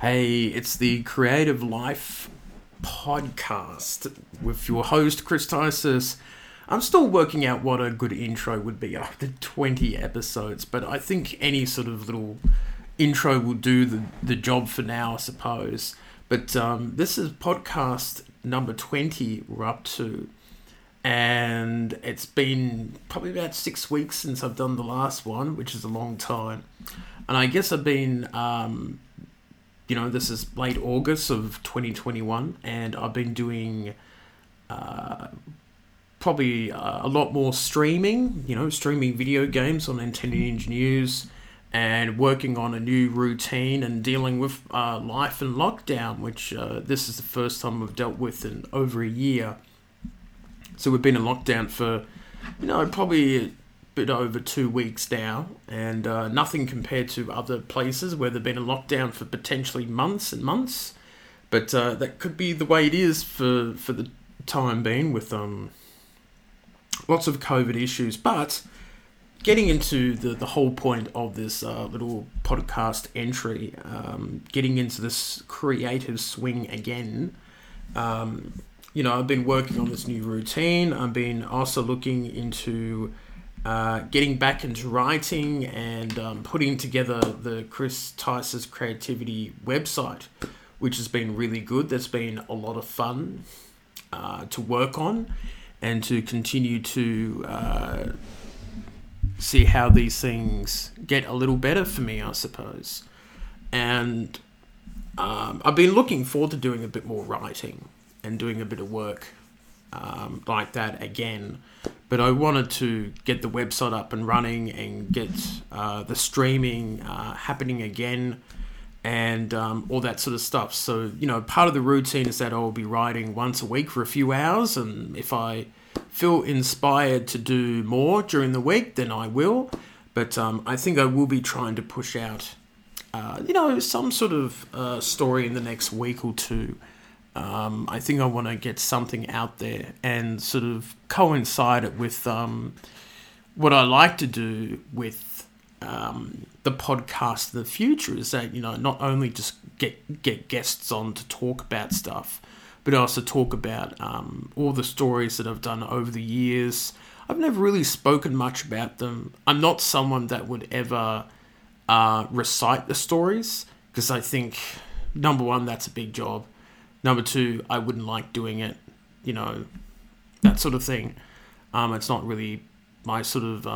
Hey, it's the Creative Life Podcast with your host, Chris Tice's. I'm still working out what a good intro would be after 20 episodes, but I think any sort of little intro will do the job for now, I suppose. But this is podcast number 20 we're up to, and it's been probably about 6 weeks since I've done the last one, which is a long time. And I guess I've been, this is late August of 2021, and I've been doing probably a lot more streaming video games on Nintendo Ninja News, and working on a new routine and dealing with life and lockdown, which this is the first time we've dealt with in over a year. So we've been in lockdown for, probably bit over 2 weeks now, and nothing compared to other places where they've been in lockdown for potentially months and months, but that could be the way it is for the time being, with lots of COVID issues. But getting into the whole point of this little podcast entry, getting into this creative swing again, I've been working on this new routine. I've been also looking into getting back into writing and putting together the Chris Tice's Creativity website, which has been really good. That's been a lot of fun to work on and to continue to see how these things get a little better for me, I suppose. And I've been looking forward to doing a bit more writing and doing a bit of work like that again. But I wanted to get the website up and running and get the streaming happening again, and all that sort of stuff. So, part of the routine is that I'll be writing once a week for a few hours, and if I feel inspired to do more during the week, then I will. But I think I will be trying to push out, some sort of story in the next week or two. I think I want to get something out there and sort of coincide it with what I like to do with the podcast in the future, is that, not only just get guests on to talk about stuff, but also talk about all the stories that I've done over the years. I've never really spoken much about them. I'm not someone that would ever recite the stories, because I think, number one, that's a big job. Number two, I wouldn't like doing it, that sort of thing. It's not really my sort of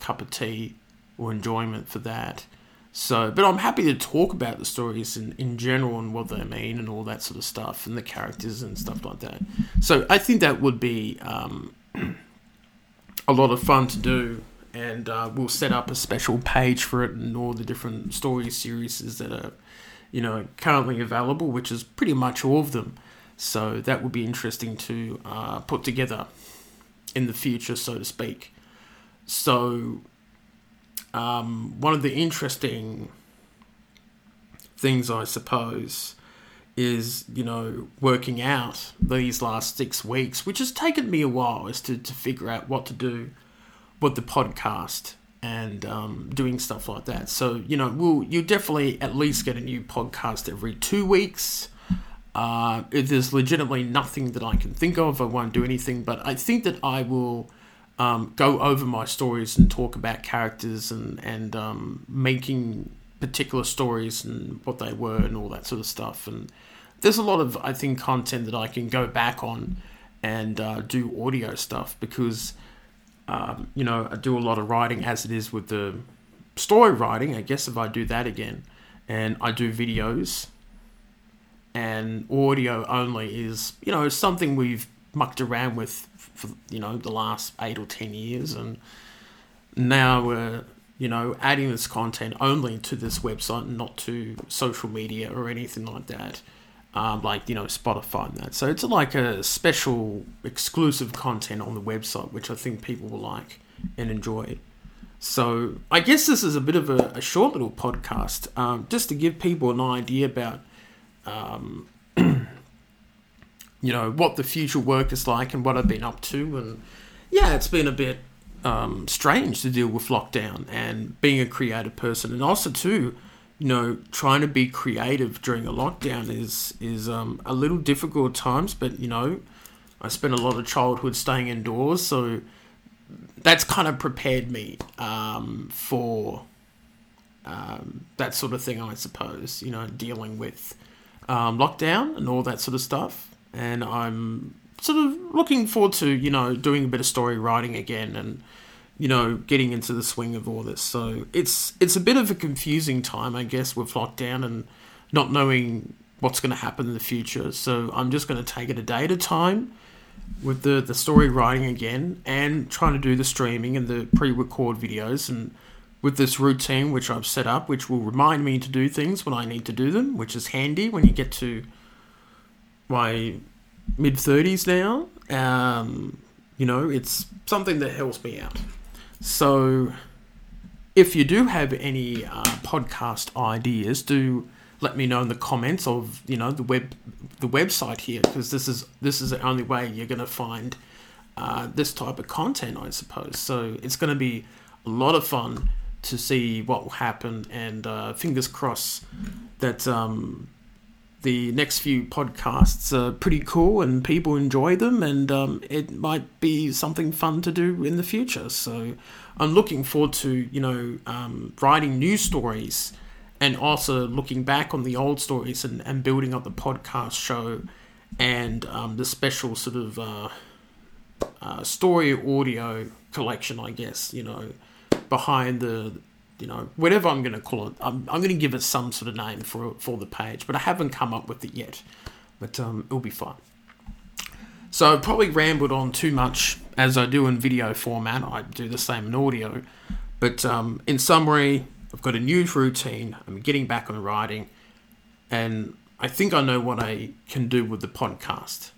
cup of tea or enjoyment for that. So, but I'm happy to talk about the stories in general and what they mean and all that sort of stuff, and the characters and stuff like that. So I think that would be a lot of fun to do, and we'll set up a special page for it and all the different story series that are currently available, which is pretty much all of them. So that would be interesting to put together in the future, so to speak. So one of the interesting things, I suppose, is, working out these last 6 weeks, which has taken me a while, is to figure out what to do with the podcast and doing stuff like that. So, you'll definitely at least get a new podcast every 2 weeks. If there's legitimately nothing that I can think of, I won't do anything, but I think that I will go over my stories and talk about characters and making particular stories and what they were and all that sort of stuff. And there's a lot of, I think, content that I can go back on and do audio stuff, because I do a lot of writing as it is with the story writing, I guess, if I do that again. And I do videos, and audio only is, something we've mucked around with for, the last 8 or 10 years. And now we're, adding this content only to this website and not to social media or anything like that, Spotify and that. So it's like a special exclusive content on the website, which I think people will like and enjoy. So I guess this is a bit of a short little podcast, just to give people an idea about, what the future work is like and what I've been up to. And yeah, it's been a bit strange to deal with lockdown and being a creative person, and also too, you know, trying to be creative during a lockdown is a little difficult at times, but, you know, I spent a lot of childhood staying indoors, so that's kind of prepared me for that sort of thing, I suppose, you know, dealing with lockdown and all that sort of stuff. And I'm sort of looking forward to, you know, doing a bit of story writing again and, you know, getting into the swing of all this. So it's a bit of a confusing time, I guess, with lockdown and not knowing what's going to happen in the future. So I'm just going to take it a day at a time with the story writing again and trying to do the streaming and the pre-record videos, and with this routine which I've set up, which will remind me to do things when I need to do them, which is handy when you get to my mid-30s now. You know, it's something that helps me out. So if you do have any podcast ideas, do let me know in the comments of, you know, the website here, because this is the only way you're going to find this type of content, I suppose. So it's going to be a lot of fun to see what will happen, and fingers crossed that the next few podcasts are pretty cool and people enjoy them, and it might be something fun to do in the future. So I'm looking forward to, you know, writing new stories and also looking back on the old stories and building up the podcast show and the special sort of story audio collection, I guess, you know, behind the, you know, whatever I'm going to call it. I'm going to give it some sort of name for the page, but I haven't come up with it yet. But it'll be fine. So I probably rambled on too much, as I do in video format. I do the same in audio. But in summary, I've got a new routine. I'm getting back on writing. And I think I know what I can do with the podcast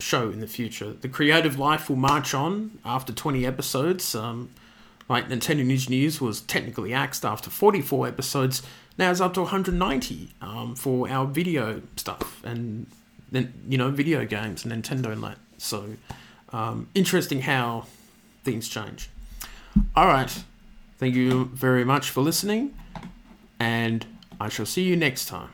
show in the future. The creative life will march on after 20 episodes. Like Nintendo Ninja News was technically axed after 44 episodes. Now it's up to 190 for our video stuff and, you know, video games and Nintendo and that. So, interesting how things change. All right. Thank you very much for listening, and I shall see you next time.